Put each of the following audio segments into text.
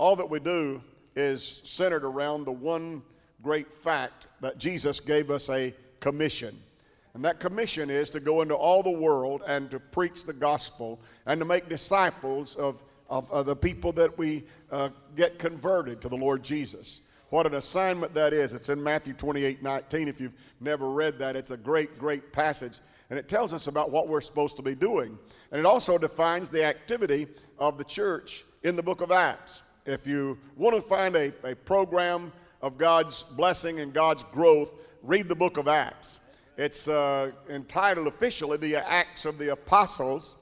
All that we do is centered around the one great fact that Jesus gave us a commission. And that commission is to go into all the world and to preach the gospel and to make disciples of the people that we get converted to the Lord Jesus. What an assignment that is. It's in Matthew 28:19. If you've never read that, it's a great, great passage. And it tells us about what we're supposed to be doing. And it also defines the activity of the church in the book of Acts. If you want to find a program of God's blessing and God's growth, read the book of Acts. It's entitled officially the Acts of the Apostles,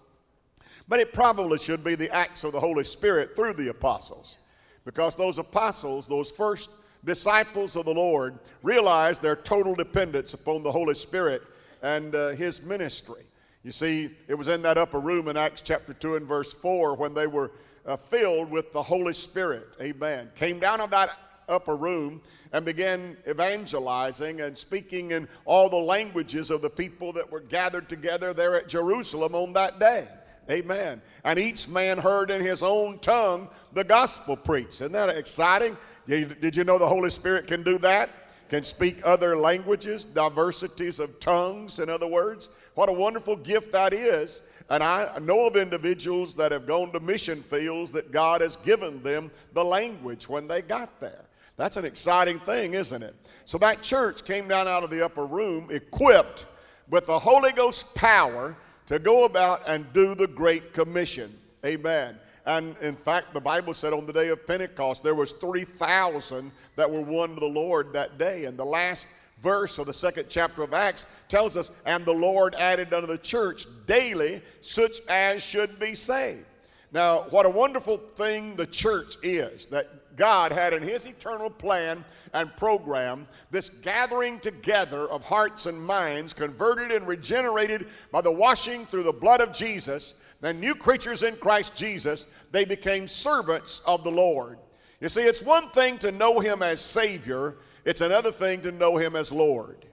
but it probably should be the Acts of the Holy Spirit through the apostles, because those apostles, those first disciples of the Lord, realized their total dependence upon the Holy Spirit and his ministry. You see, it was in that upper room in Acts chapter 2 and verse 4 when they were filled with the Holy Spirit, amen, came down of that upper room and began evangelizing and speaking in all the languages of the people that were gathered together there at Jerusalem on that day. Amen. And each man heard in his own tongue the gospel preached. Isn't that exciting? Did you know the Holy Spirit can do that? Can speak other languages, diversities of tongues, in other words. What a wonderful gift that is. And I know of individuals that have gone to mission fields that God has given them the language when they got there. That's an exciting thing, isn't it? So that church came down out of the upper room equipped with the Holy Ghost power to go about and do the Great Commission. Amen. And in fact, the Bible said on the day of Pentecost, there was 3,000 that were won to the Lord that day. And the last verse of the second chapter of Acts tells us, and the Lord added unto the church daily such as should be saved. Now, what a wonderful thing the church is, that God had in his eternal plan and program this gathering together of hearts and minds converted and regenerated by the washing through the blood of Jesus. And new creatures in Christ Jesus, they became servants of the Lord. You see, it's one thing to know him as Savior. It's another thing to know him as Lord.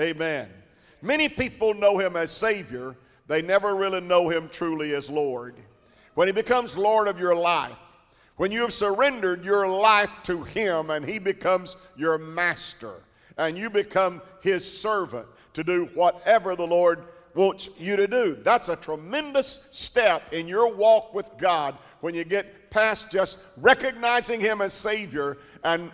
Amen. Many people know him as Savior. They never really know him truly as Lord. When he becomes Lord of your life, when you have surrendered your life to him and he becomes your master and you become his servant to do whatever the Lord wants you to do. That's a tremendous step in your walk with God when you get past just recognizing him as Savior and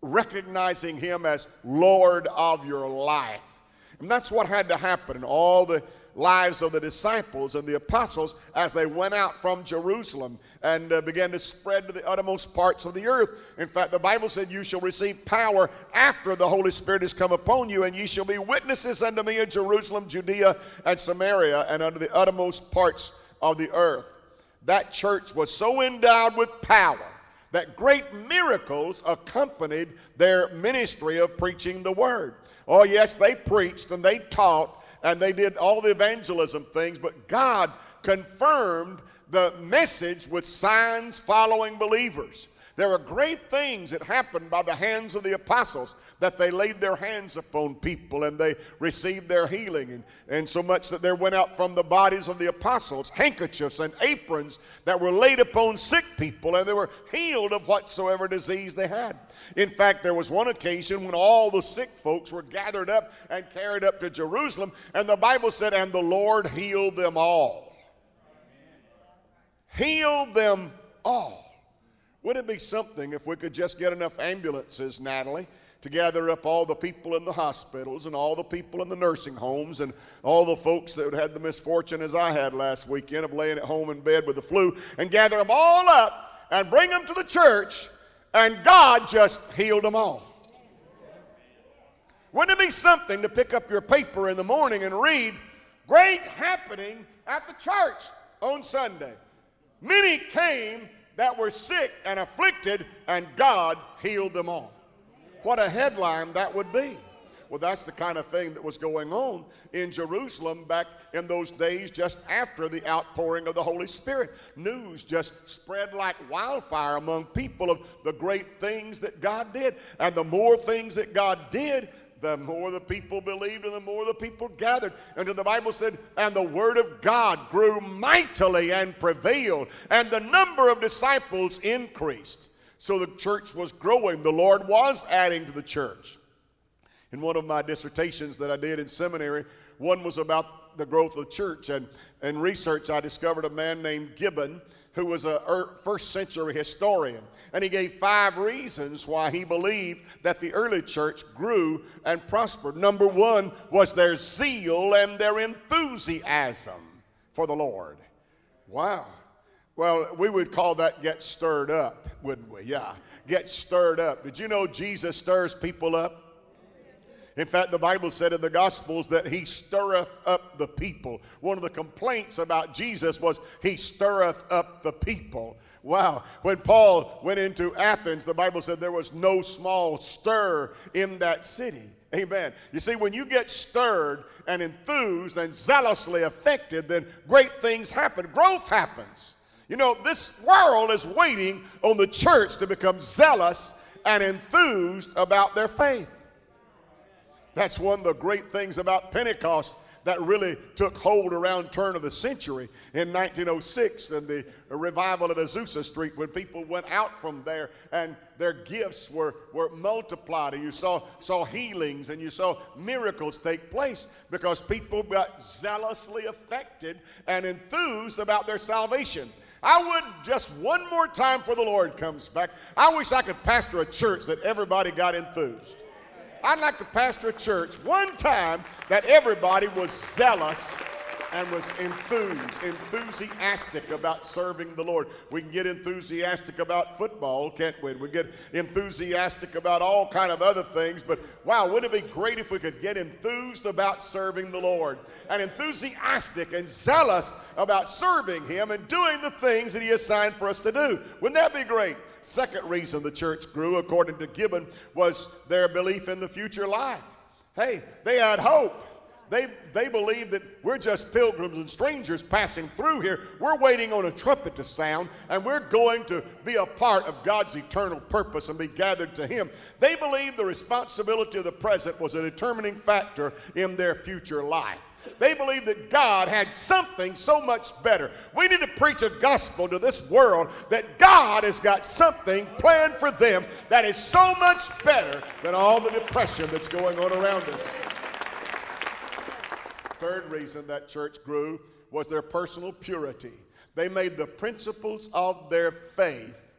recognizing him as Lord of your life. And that's what had to happen in all the lives of the disciples and the apostles as they went out from Jerusalem and began to spread to the uttermost parts of the earth. In fact, the Bible said, you shall receive power after the Holy Spirit has come upon you, and ye shall be witnesses unto me in Jerusalem, Judea, and Samaria, and unto the uttermost parts of the earth. That church was so endowed with power that great miracles accompanied their ministry of preaching the word. Oh yes, they preached and they taught, and they did all the evangelism things, but God confirmed the message with signs following believers. There were great things that happened by the hands of the apostles, that they laid their hands upon people and they received their healing. And so much that there went out from the bodies of the apostles handkerchiefs and aprons that were laid upon sick people, and they were healed of whatsoever disease they had. In fact, there was one occasion when all the sick folks were gathered up and carried up to Jerusalem, and the Bible said, and the Lord healed them all. Healed them all. Wouldn't it be something if we could just get enough ambulances, Natalie, to gather up all the people in the hospitals and all the people in the nursing homes and all the folks that had the misfortune, as I had last weekend, of laying at home in bed with the flu, and gather them all up and bring them to the church, and God just healed them all. Wouldn't it be something to pick up your paper in the morning and read, great happening at the church on Sunday. Many came that were sick and afflicted, and God healed them all. What a headline that would be. Well, that's the kind of thing that was going on in Jerusalem back in those days just after the outpouring of the Holy Spirit. News just spread like wildfire among people of the great things that God did. And the more things that God did, the more the people believed and the more the people gathered. Until the Bible said, and the word of God grew mightily and prevailed, and the number of disciples increased. So the church was growing. The Lord was adding to the church. In one of my dissertations that I did in seminary, one was about the growth of the church. And in research, I discovered a man named Gibbon, who was a first-century historian. And he gave 5 reasons why he believed that the early church grew and prospered. Number 1 was their zeal and their enthusiasm for the Lord. Wow. Well, we would call that get stirred up, wouldn't we? Yeah, get stirred up. Did you know Jesus stirs people up? In fact, the Bible said in the Gospels that he stirreth up the people. One of the complaints about Jesus was he stirreth up the people. Wow. When Paul went into Athens, the Bible said there was no small stir in that city. Amen. You see, when you get stirred and enthused and zealously affected, then great things happen. Growth happens. You know, this world is waiting on the church to become zealous and enthused about their faith. That's one of the great things about Pentecost that really took hold around turn of the century in 1906 and the revival at Azusa Street, when people went out from there and their gifts were multiplied, and you saw healings and you saw miracles take place because people got zealously affected and enthused about their salvation. I would just one more time before the Lord comes back. I wish I could pastor a church that everybody got enthused. I'd like to pastor a church one time that everybody was zealous and was enthusiastic about serving the Lord. We can get enthusiastic about football, can't we? We get enthusiastic about all kind of other things, but wow, wouldn't it be great if we could get enthused about serving the Lord, and enthusiastic and zealous about serving him and doing the things that he assigned for us to do? Wouldn't that be great? Second reason the church grew, according to Gibbon, was their belief in the future life. Hey, they had hope. They believed that we're just pilgrims and strangers passing through here. We're waiting on a trumpet to sound, and we're going to be a part of God's eternal purpose and be gathered to him. They believed the responsibility of the present was a determining factor in their future life. They believed that God had something so much better. We need to preach a gospel to this world that God has got something planned for them that is so much better than all the depression that's going on around us. Third reason that church grew was their personal purity. They made the principles of their faith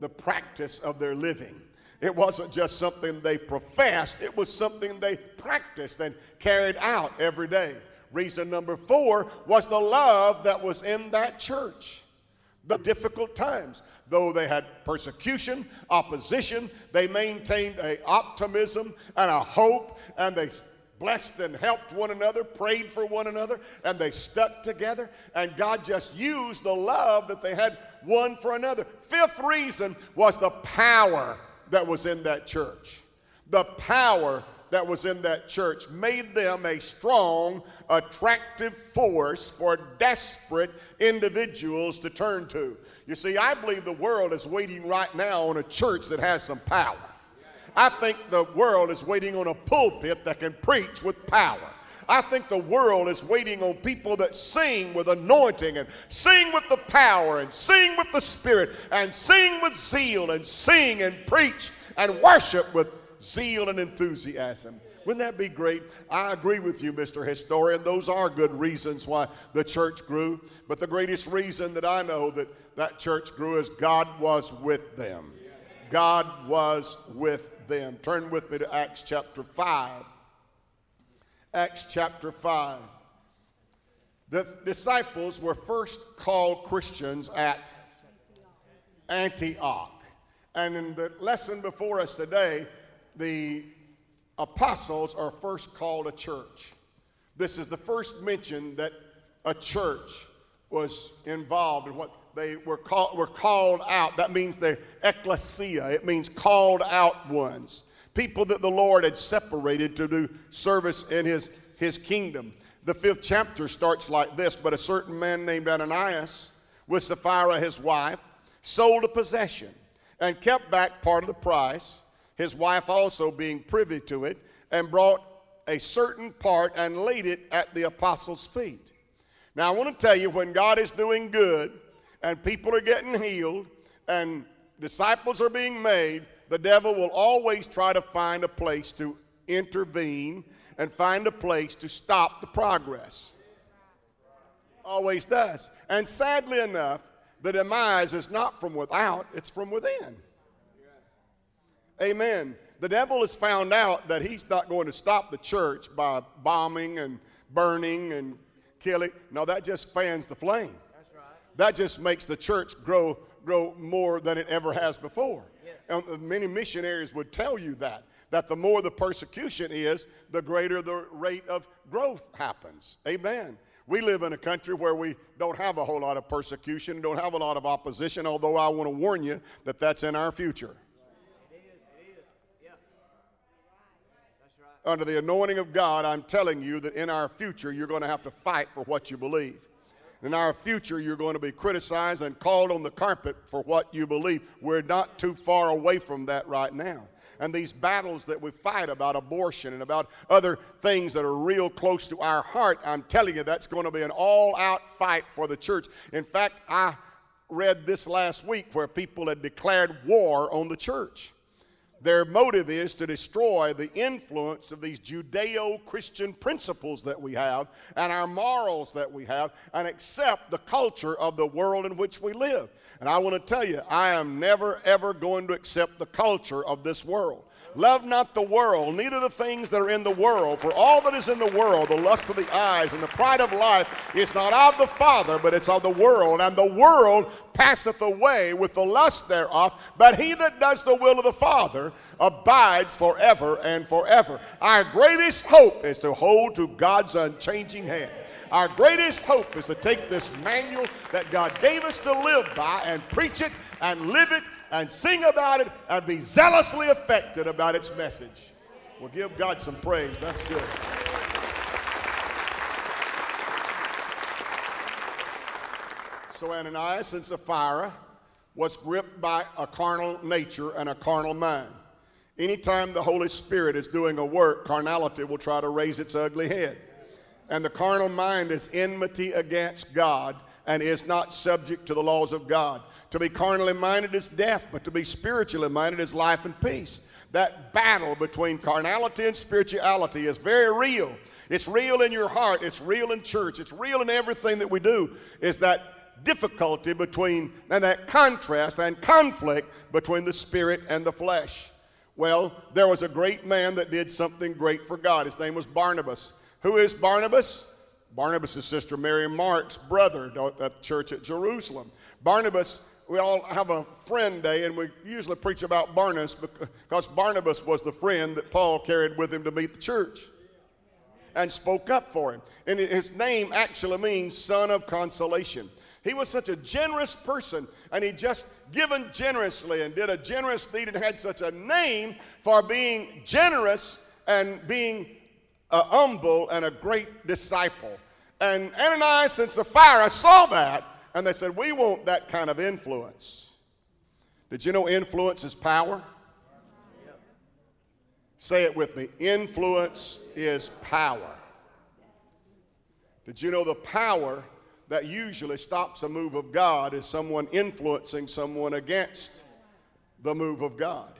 the practice of their living. It wasn't just something they professed. It was something they practiced and carried out every day. Reason number 4 was the love that was in that church. The difficult times, though they had persecution, opposition, they maintained an optimism and a hope, and they blessed and helped one another, prayed for one another, and they stuck together, and God just used the love that they had one for another. Fifth reason was the power that was in that church. The power that was in that church made them a strong, attractive force for desperate individuals to turn to. You see, I believe the world is waiting right now on a church that has some power. I think the world is waiting on a pulpit that can preach with power. I think the world is waiting on people that sing with anointing and sing with the power and sing with the Spirit and sing with zeal and sing and preach and worship with zeal and enthusiasm. Wouldn't that be great? I agree with you, Mr. Historian. Those are good reasons why the church grew. But the greatest reason that I know that church grew is God was with them. God was with them. Turn with me to Acts chapter 5. Acts chapter 5. The disciples were first called Christians at Antioch. And in the lesson before us today, the apostles are first called a church. This is the first mention that a church was involved in what they were called out. That means they're ecclesia. It means called out ones. People that the Lord had separated to do service in his kingdom. The 5th chapter starts like this: but a certain man named Ananias, with Sapphira his wife, sold a possession and kept back part of the price, his wife also being privy to it, and brought a certain part and laid it at the apostles' feet. Now I want to tell you, when God is doing good and people are getting healed and disciples are being made, the devil will always try to find a place to intervene and find a place to stop the progress. Always does. And sadly enough, the demise is not from without, it's from within. Amen. The devil has found out that he's not going to stop the church by bombing and burning and killing. No, that just fans the flame. That's right. That just makes the church grow more than it ever has before. Yes. And many missionaries would tell you that the more the persecution is, the greater the rate of growth happens. Amen. We live in a country where we don't have a whole lot of persecution, don't have a lot of opposition, although I want to warn you that that's in our future. It is. Yeah. That's right. Under the anointing of God, I'm telling you that in our future, you're going to have to fight for what you believe. In our future, you're going to be criticized and called on the carpet for what you believe. We're not too far away from that right now. And these battles that we fight about abortion and about other things that are real close to our heart, I'm telling you, that's going to be an all-out fight for the church. In fact, I read this last week where people had declared war on the church. Their motive is to destroy the influence of these Judeo-Christian principles that we have and our morals that we have and accept the culture of the world in which we live. And I want to tell you, I am never, ever going to accept the culture of this world. Love not the world, neither the things that are in the world. For all that is in the world, the lust of the eyes and the pride of life, is not of the Father, but it's of the world. And the world passeth away with the lust thereof. But he that does the will of the Father abides forever and forever. Our greatest hope is to hold to God's unchanging hand. Our greatest hope is to take this manual that God gave us to live by and preach it and live it and sing about it and be zealously affected about its message. We'll give God some praise. That's good. So Ananias and Sapphira was gripped by a carnal nature and a carnal mind. Anytime the Holy Spirit is doing a work, carnality will try to raise its ugly head. And the carnal mind is enmity against God and is not subject to the laws of God. To be carnally minded is death, but to be spiritually minded is life and peace. That battle between carnality and spirituality is very real. It's real in your heart. It's real in church. It's real in everything that we do, is that difficulty between and that contrast and conflict between the spirit and the flesh. Well, there was a great man that did something great for God. His name was Barnabas. Who is Barnabas? Barnabas' sister Mary Mark's brother at the church at Jerusalem. Barnabas, we all have a friend day, and we usually preach about Barnabas because Barnabas was the friend that Paul carried with him to meet the church and spoke up for him. And his name actually means son of consolation. He was such a generous person, and he just given generously and did a generous deed and had such a name for being generous and being a humble and a great disciple. And Ananias and Sapphira saw that, and they said, we want that kind of influence. Did you know influence is power? Yeah. Say it with me. Influence is power. Did you know the power that usually stops a move of God is someone influencing someone against the move of God?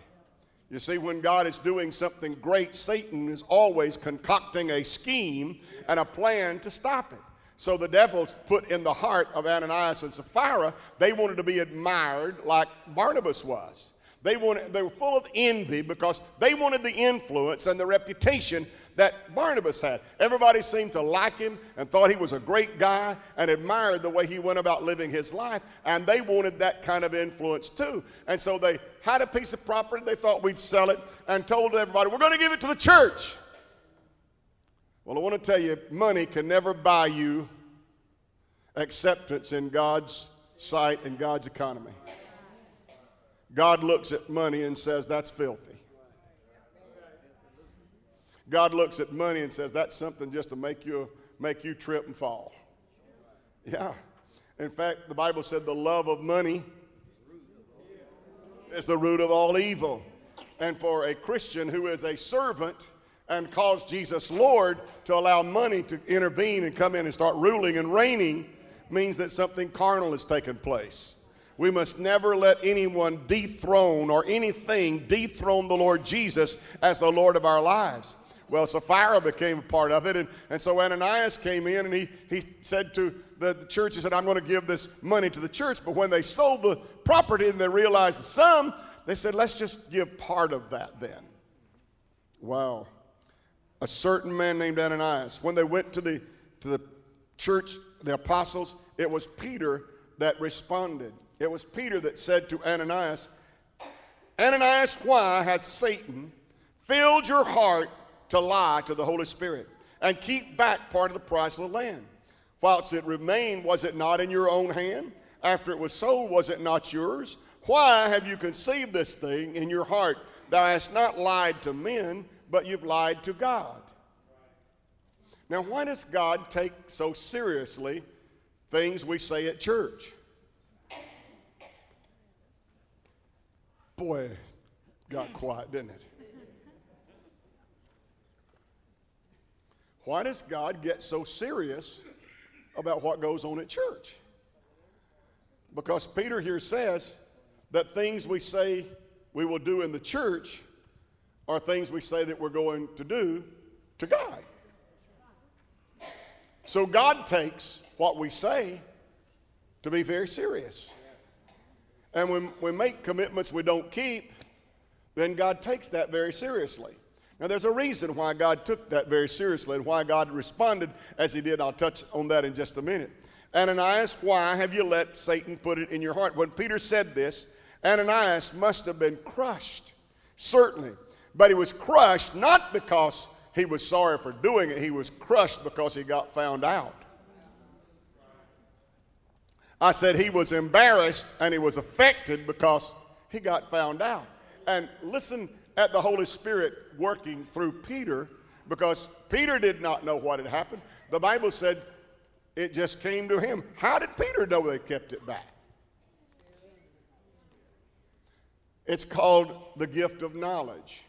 You see, when God is doing something great, Satan is always concocting a scheme and a plan to stop it. So the devil's put in the heart of Ananias and Sapphira, they wanted to be admired like Barnabas was. They were full of envy because they wanted the influence and the reputation that Barnabas had. Everybody seemed to like him and thought he was a great guy and admired the way he went about living his life, and they wanted that kind of influence too. And so they had a piece of property, they thought we'd sell it, and told everybody, we're going to give it to the church. Well, I want to tell you, money can never buy you acceptance in God's sight and God's economy. God looks at money and says, that's filthy. God looks at money and says, that's something just to make you trip and fall. Yeah. In fact, the Bible said the love of money is the root of all evil. And for a Christian who is a servant and cause Jesus Lord, to allow money to intervene and come in and start ruling and reigning means that something carnal has taken place. We must never let anyone dethrone or anything dethrone the Lord Jesus as the Lord of our lives. Well, Sapphira became a part of it, and so Ananias came in, and he said to the church, he said, I'm going to give this money to the church. But when they sold the property and they realized the sum, they said, let's just give part of that then. Wow. A certain man named Ananias. When they went to the church, the apostles, it was Peter that responded. It was Peter that said to Ananias, Ananias, why hath Satan filled your heart to lie to the Holy Spirit and keep back part of the price of the land? Whilst it remained, was it not in your own hand? After it was sold, was it not yours? Why have you conceived this thing in your heart? Thou hast not lied to men, but you've lied to God. Now, why does God take so seriously things we say at church? Boy, it got quiet, didn't it? Why does God get so serious about what goes on at church? Because Peter here says that things we say we will do in the church are things we say that we're going to do to God. So God takes what we say to be very serious. And when we make commitments we don't keep, then God takes that very seriously. Now, there's a reason why God took that very seriously and why God responded as he did. I'll touch on that in just a minute. Ananias, why have you let Satan put it in your heart? When Peter said this, Ananias must have been crushed, certainly. But he was crushed not because he was sorry for doing it. He was crushed because he got found out. I said he was embarrassed and he was affected because he got found out. And listen at the Holy Spirit working through Peter, because Peter did not know what had happened. The Bible said it just came to him. How did Peter know they kept it back? It's called the gift of knowledge.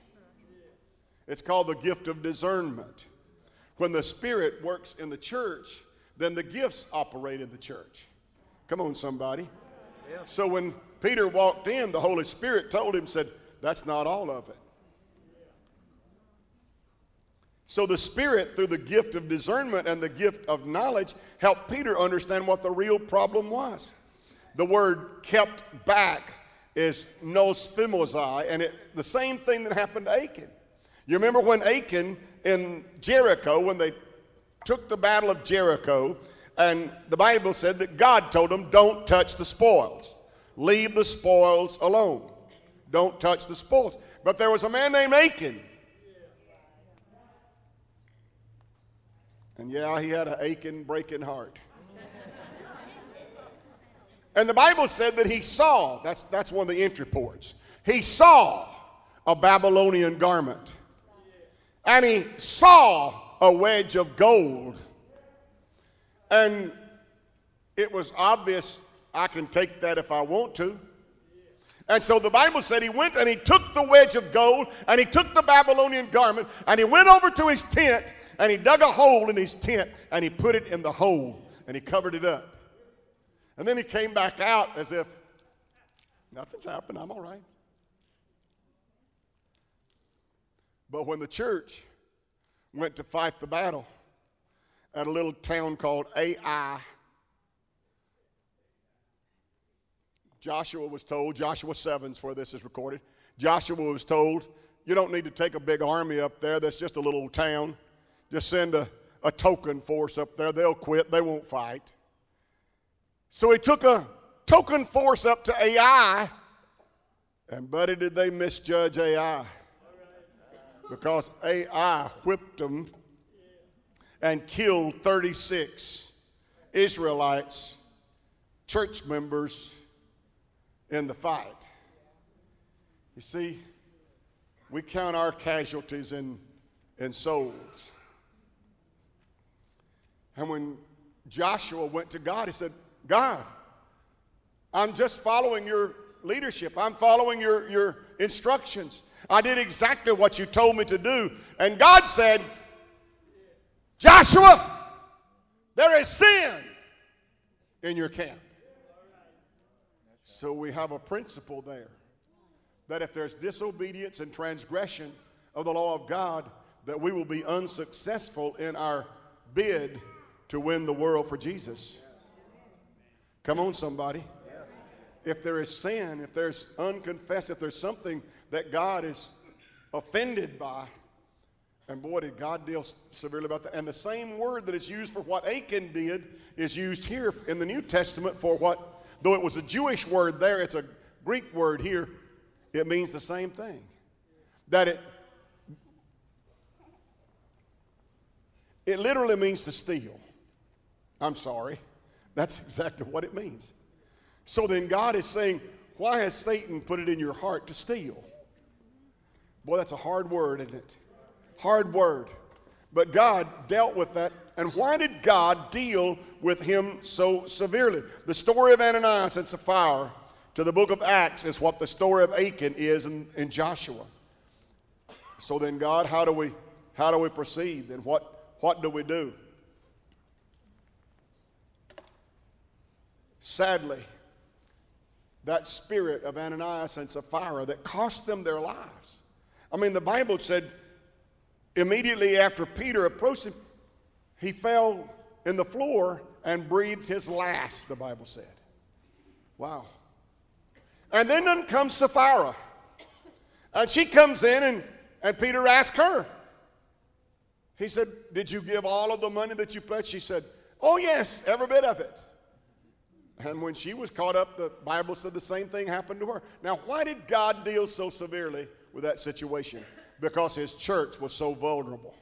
It's called the gift of discernment. When the Spirit works in the church, then the gifts operate in the church. Come on, somebody. Yeah. So when Peter walked in, the Holy Spirit told him, said, that's not all of it. So the Spirit, through the gift of discernment and the gift of knowledge, helped Peter understand what the real problem was. The word kept back is nosphimosai, and the same thing that happened to Achan. You remember when Achan in Jericho, when they took the battle of Jericho, and the Bible said that God told them, don't touch the spoils. Leave the spoils alone. Don't touch the spoils. But there was a man named Achan. And yeah, he had an aching, breaking heart. And the Bible said that he saw, that's one of the entry ports, he saw a Babylonian garment. And he saw a wedge of gold. And it was obvious, I can take that if I want to. And so the Bible said he went and he took the wedge of gold and he took the Babylonian garment and he went over to his tent and he dug a hole in his tent and he put it in the hole and he covered it up. And then he came back out as if nothing's happened, I'm all right. But when the church went to fight the battle at a little town called Ai, Joshua was told, Joshua 7 is where this is recorded. Joshua was told, you don't need to take a big army up there. That's just a little town. Just send a token force up there. They'll quit. They won't fight. So he took a token force up to Ai, and buddy, did they misjudge Ai. Because Ai whipped them and killed 36 Israelites, church members, in the fight. You see, we count our casualties in souls. And when Joshua went to God, he said, God, I'm just following your leadership. I'm following your instructions. I did exactly what you told me to do. And God said, Joshua, there is sin in your camp. So we have a principle there that if there's disobedience and transgression of the law of God, that we will be unsuccessful in our bid to win the world for Jesus. Come on, somebody. If there is sin, if there's unconfessed, if there's something that God is offended by, and boy, did God deal severely about that. And the same word that is used for what Achan did is used here in the New Testament for what, though it was a Jewish word there, it's a Greek word here. It means the same thing. That it literally means to steal. I'm sorry. That's exactly what it means. So then God is saying, why has Satan put it in your heart to steal? Boy, that's a hard word, isn't it? Hard word. But God dealt with that. And why did God deal with him so severely? The story of Ananias and Sapphira to the book of Acts is what the story of Achan is in Joshua. So then, God, how do we proceed? And what do we do? Sadly, that spirit of Ananias and Sapphira that cost them their lives. I mean, the Bible said immediately after Peter approached him, he fell in the floor and breathed his last, the Bible said. Wow. And then comes Sapphira. And she comes in and Peter asked her. He said, did you give all of the money that you pledged? She said, oh yes, every bit of it. And when she was caught up, the Bible said the same thing happened to her. Now, why did God deal so severely with that situation? Because his church was so vulnerable.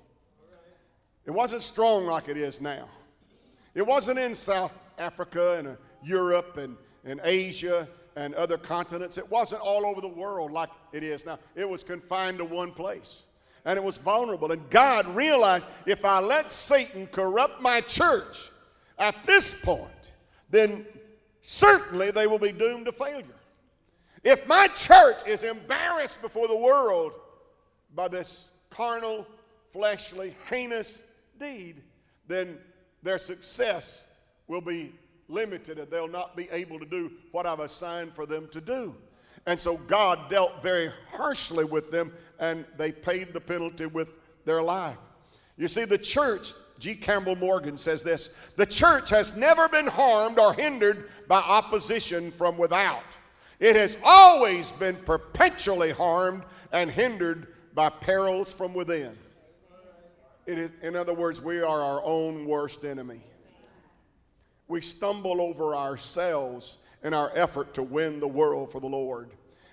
It wasn't strong like it is now. It wasn't in South Africa and Europe and Asia and other continents. It wasn't all over the world like it is now. It was confined to one place. And it was vulnerable. And God realized, if I let Satan corrupt my church at this point, then certainly they will be doomed to failure. If my church is embarrassed before the world by this carnal, fleshly, heinous deed, then their success will be limited and they'll not be able to do what I've assigned for them to do. And so God dealt very harshly with them, and they paid the penalty with their life. You see, the church, G. Campbell Morgan says this, the church has never been harmed or hindered by opposition from without. It has always been perpetually harmed and hindered by perils from within. It is, in other words, we are our own worst enemy. We stumble over ourselves in our effort to win the world for the Lord.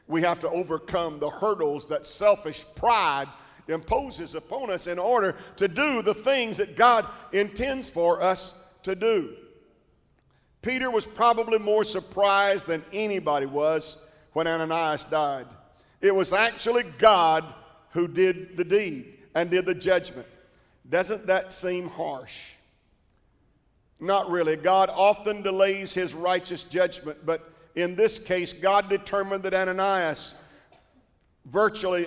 We have to overcome the hurdles that selfish pride imposes upon us in order to do the things that God intends for us to do. Peter was probably more surprised than anybody was when Ananias died. It was actually God who did the deed and did the judgment. Doesn't that seem harsh? Not really. God often delays his righteous judgment, but in this case, God determined that Ananias, virtually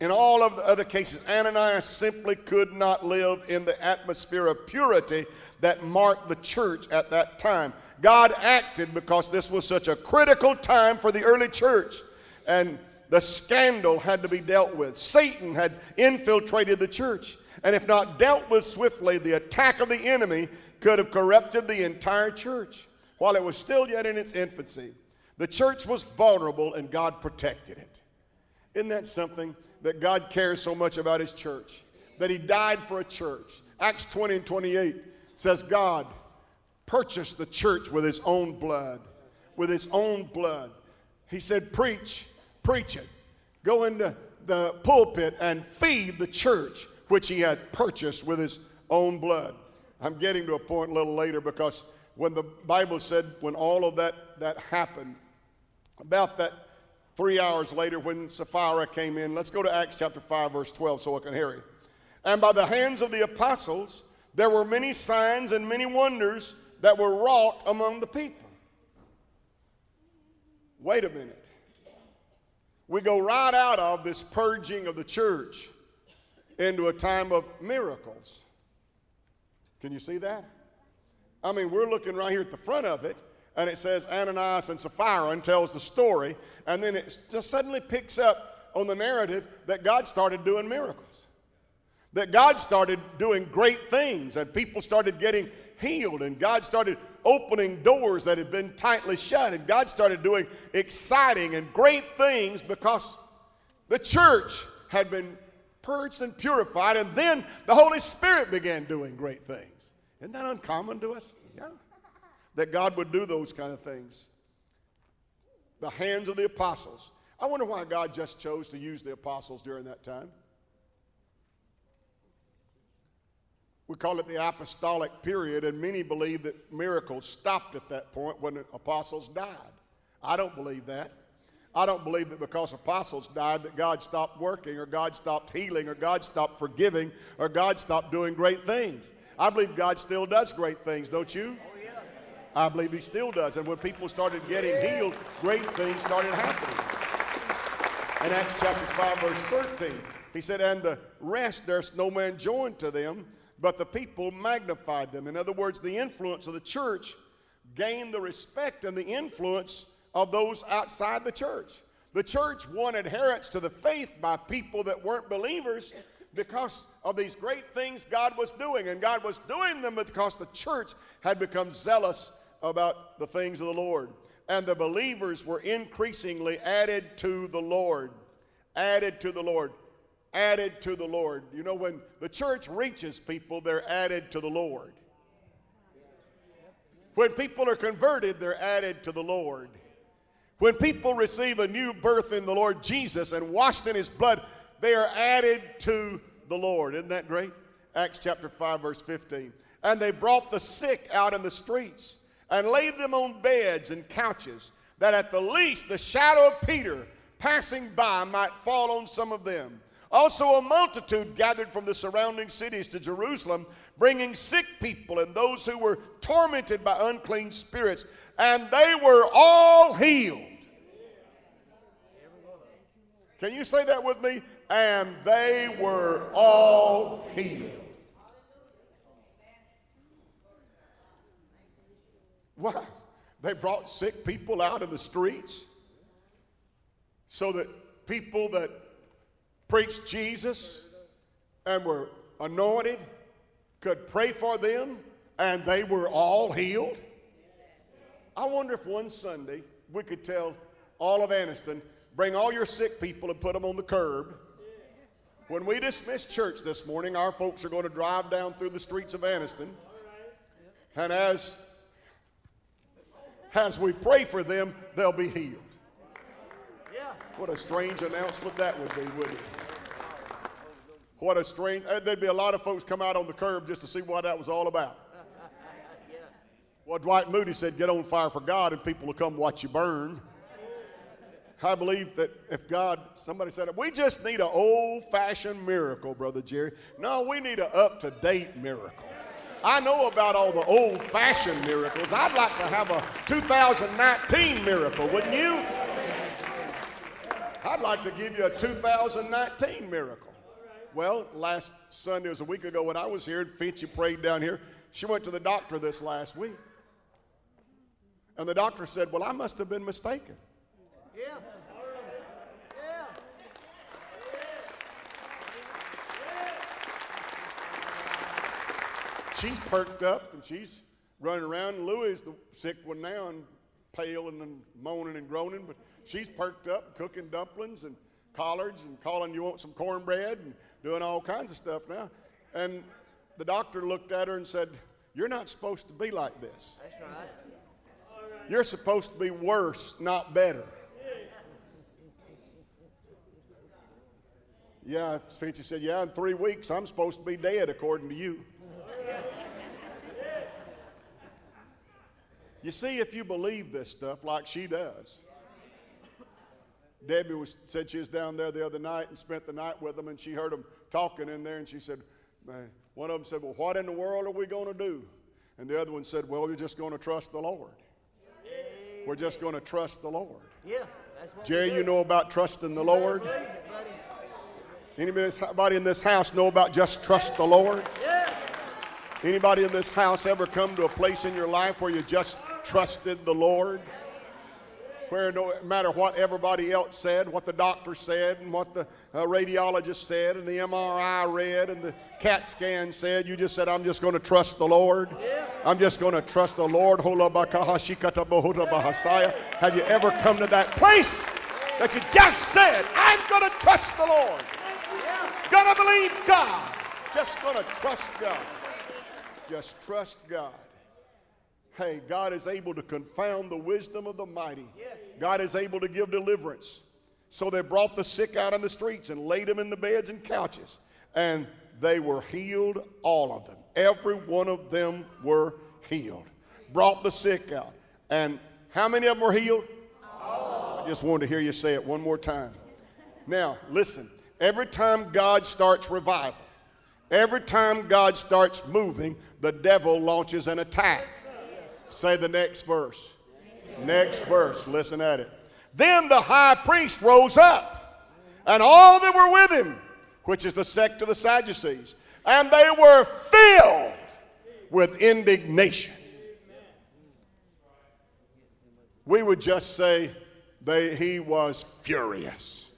in all of the other cases, Ananias simply could not live in the atmosphere of purity that marked the church at that time. God acted because this was such a critical time for the early church, and the scandal had to be dealt with. Satan had infiltrated the church, and if not dealt with swiftly, the attack of the enemy could have corrupted the entire church. While it was still yet in its infancy, the church was vulnerable, and God protected it. Isn't that something? That God cares so much about his church, that he died for a church. Acts 20:28 says God purchased the church with his own blood, with his own blood. He said, preach it. Go into the pulpit and feed the church, which he had purchased with his own blood. I'm getting to a point a little later, because when the Bible said when all of that happened, about that 3 hours later, when Sapphira came in, let's go to Acts chapter 5, verse 12, so I can hear you. And by the hands of the apostles, there were many signs and many wonders that were wrought among the people. wait a minute. We go right out of this purging of the church into a time of miracles. Can you see that? I mean, we're looking right here at the front of it, and it says Ananias and Sapphira and tells the story, and then it just suddenly picks up on the narrative that God started doing miracles, that God started doing great things, and people started getting healed, and God started opening doors that had been tightly shut, and God started doing exciting and great things because the church had been purged and purified, and then the Holy Spirit began doing great things. Isn't that uncommon to us? Yeah. That God would do those kind of things. The hands of the apostles. I wonder why God just chose to use the apostles during that time. We call it the apostolic period, and many believe that miracles stopped at that point when the apostles died. I don't believe that. I don't believe that because apostles died that God stopped working, or God stopped healing, or God stopped forgiving, or God stopped doing great things. I believe God still does great things, don't you? Oh, yeah. I believe He still does. And when people started getting healed, great things started happening. In Acts chapter 5, verse 13, he said, "And the rest, there's no man joined to them, but the people magnified them." In other words, the influence of the church gained the respect and the influence of those outside the church. The church won adherence to the faith by people that weren't believers, because of these great things God was doing. And God was doing them because the church had become zealous about the things of the Lord. And the believers were increasingly added to the Lord. Added to the Lord. Added to the Lord. You know, when the church reaches people, they're added to the Lord. When people are converted, they're added to the Lord. When people receive a new birth in the Lord Jesus and washed in His blood, they are added to the Lord. Isn't that great? Acts chapter 5, verse 15. "And they brought the sick out in the streets and laid them on beds and couches, that at the least the shadow of Peter passing by might fall on some of them. Also a multitude gathered from the surrounding cities to Jerusalem, bringing sick people and those who were tormented by unclean spirits, and they were all healed." Can you say that with me? And they were all healed. Why? They brought sick people out in the streets so that people that preached Jesus and were anointed could pray for them, and they were all healed. I wonder if one Sunday we could tell all of Anniston, "Bring all your sick people and put them on the curb. When we dismiss church this morning, our folks are going to drive down through the streets of Anniston. And as we pray for them, they'll be healed." What a strange announcement that would be, wouldn't it? What a strange, there'd be a lot of folks come out on the curb just to see what that was all about. Well, Dwight Moody said, "Get on fire for God and people will come watch you burn." I believe that if God, somebody said, "We just need an old-fashioned miracle, Brother Jerry." No, we need an up-to-date miracle. I know about all the old-fashioned miracles. I'd like to have a 2019 miracle, wouldn't you? I'd like to give you a 2019 miracle. Well, last Sunday, it was a week ago when I was here, and Finchie prayed down here. She went to the doctor this last week. And the doctor said, "Well, I must have been mistaken." Yeah. She's perked up and she's running around. Louie's the sick one now, and pale and moaning and groaning, but she's perked up cooking dumplings and collards and calling, "You want some cornbread?" and doing all kinds of stuff now. And the doctor looked at her and said, "You're not supposed to be like this. That's right. You're supposed to be worse, not better." Yeah, Finchie said, "Yeah, in 3 weeks I'm supposed to be dead according to you." You see, if you believe this stuff like she does. Debbie said she was down there the other night and spent the night with them, and she heard them talking in there, and she said, one of them said, "Well, what in the world are we going to do?" And the other one said, "Well, we're just going to trust the Lord. We're just going to trust the Lord." Yeah. Jerry, you know about trusting the Lord? Anybody in this house know about just trust the Lord? Anybody in this house ever come to a place in your life where you just trusted the Lord? Where no matter what everybody else said, what the doctor said and what the radiologist said and the MRI read and the CAT scan said, you just said, I'm just going to trust the Lord. I'm just going to trust the Lord. Have you ever come to that place that you just said, I'm going to trust the Lord. Going to believe God. Just going to trust God. Just trust God. Hey, God is able to confound the wisdom of the mighty. Yes. God is able to give deliverance. So they brought the sick out in the streets and laid them in the beds and couches. And they were healed, all of them. Every one of them were healed. Brought the sick out. And how many of them were healed? All. I just wanted to hear you say it one more time. Now, listen. Every time God starts revival, every time God starts moving, the devil launches an attack. Say the next verse. Next verse. Listen at it. Then the high priest rose up, and all that were with him, which is the sect of the Sadducees, and they were filled with indignation. We would just say he was furious.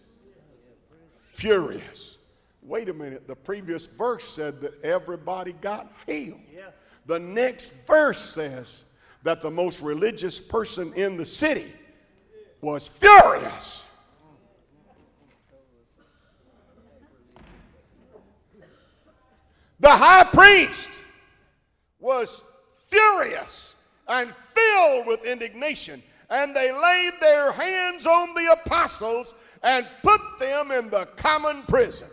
Furious. Wait a minute. The previous verse said that everybody got healed. The next verse says that the most religious person in the city was furious. The high priest was furious and filled with indignation, and they laid their hands on the apostles and put them in the common prison.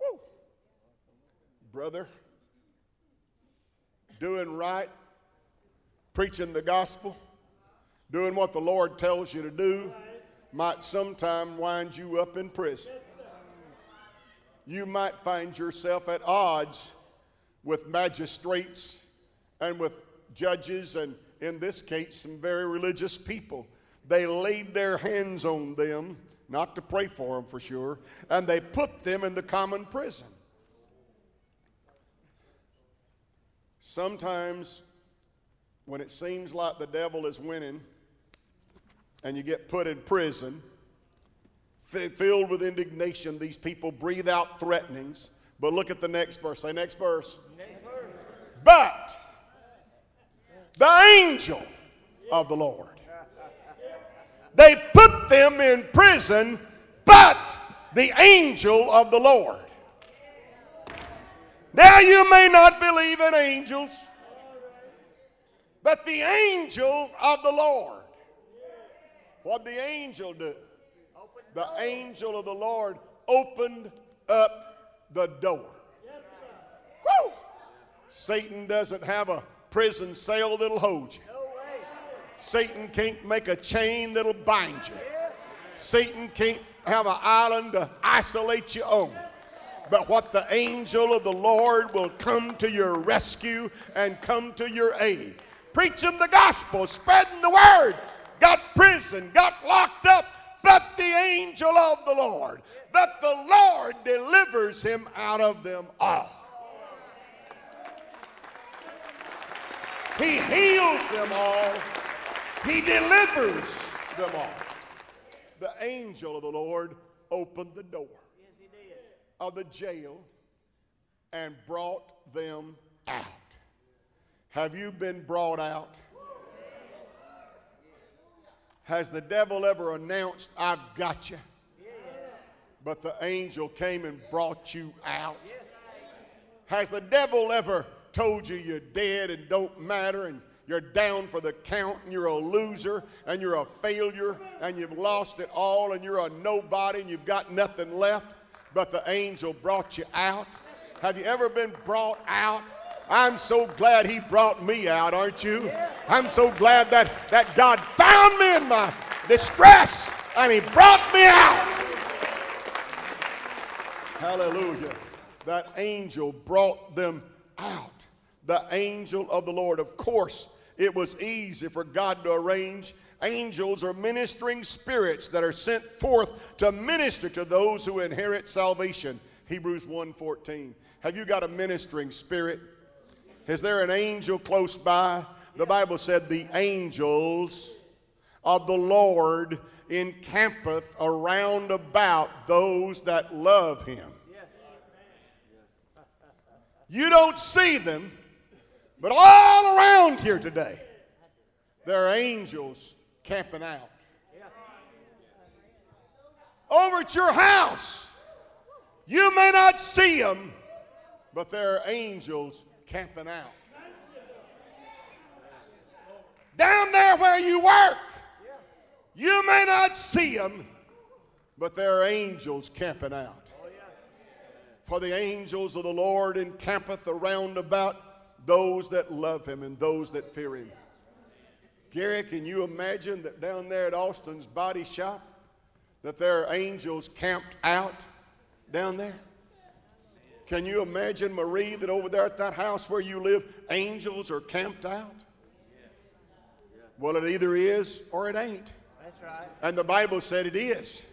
Woo. Brother, doing right, preaching the gospel, doing what the Lord tells you to do might sometime wind you up in prison. You might find yourself at odds with magistrates and with judges, and in this case, some very religious people. They laid their hands on them, not to pray for them for sure, and they put them in the common prison. Sometimes when it seems like the devil is winning and you get put in prison, filled with indignation, these people breathe out threatenings. But look at the next verse. Say next verse. Next verse. But the angel of the Lord. They put them in prison, but the angel of the Lord. Now you may not believe in angels, but the angel of the Lord. What did the angel do? The angel of the Lord opened up the door. Woo! Satan doesn't have a prison cell that'll hold you. Satan can't make a chain that'll bind you. Satan can't have an island to isolate you on. But what the angel of the Lord will come to your rescue and come to your aid. Preaching the gospel, spreading the word, got prison, got locked up, but the angel of the Lord, that the Lord delivers him out of them all. He heals them all. He delivers them all. The angel of the Lord opened the door of the jail and brought them out. Have you been brought out? Has the devil ever announced, I've got you? But the angel came and brought you out. Has the devil ever told you you're dead and don't matter and you're down for the count and you're a loser and you're a failure and you've lost it all and you're a nobody and you've got nothing left? But the angel brought you out. Have you ever been brought out? I'm so glad he brought me out, aren't you? I'm so glad that God found me in my distress and he brought me out. Hallelujah. That angel brought them out. The angel of the Lord, of course, it was easy for God to arrange. Angels are ministering spirits that are sent forth to minister to those who inherit salvation. Hebrews 1:14. Have you got a ministering spirit? Is there an angel close by? The Bible said the angels of the Lord encampeth around about those that love him. You don't see them, but all around here today, there are angels camping out. Over at your house, you may not see them, but there are angels camping out. Down there where you work, you may not see them, but there are angels camping out. For the angels of the Lord encampeth around about those that love him and those that fear him. Gary, can you imagine that down there at Austin's Body Shop, that there are angels camped out down there? Can you imagine, Marie, that over there at that house where you live, angels are camped out? Well, it either is or it ain't. That's right. And the Bible said it is.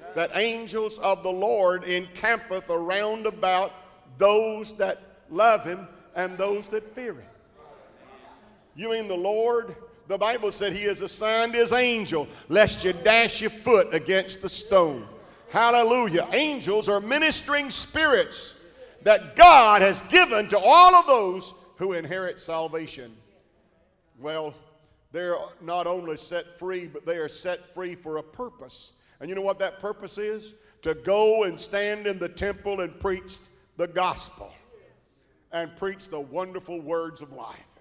Right. That angels of the Lord encampeth around about those that love him and those that fear him. You mean the Lord? The Bible said he has assigned his angel, lest you dash your foot against the stone. Hallelujah. Angels are ministering spirits that God has given to all of those who inherit salvation. Well, they're not only set free, but they are set free for a purpose. And you know what that purpose is? To go and stand in the temple and preach the gospel and preach the wonderful words of life.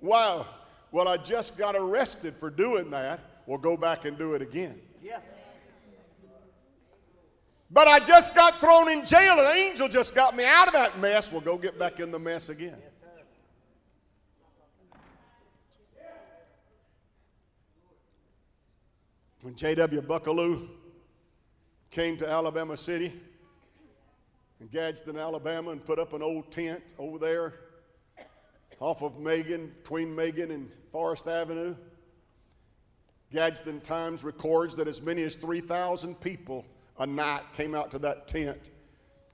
Wow. Well, I just got arrested for doing that. Well, go back and do it again. Yeah. But I just got thrown in jail. An angel just got me out of that mess. Well, go get back in the mess again. Yes, sir. When J.W. Buckaloo came to Alabama City and Gadsden, Alabama, and put up an old tent over there off of Megan, between Megan and Forest Avenue, Gadsden Times records that as many as 3,000 people a night came out to that tent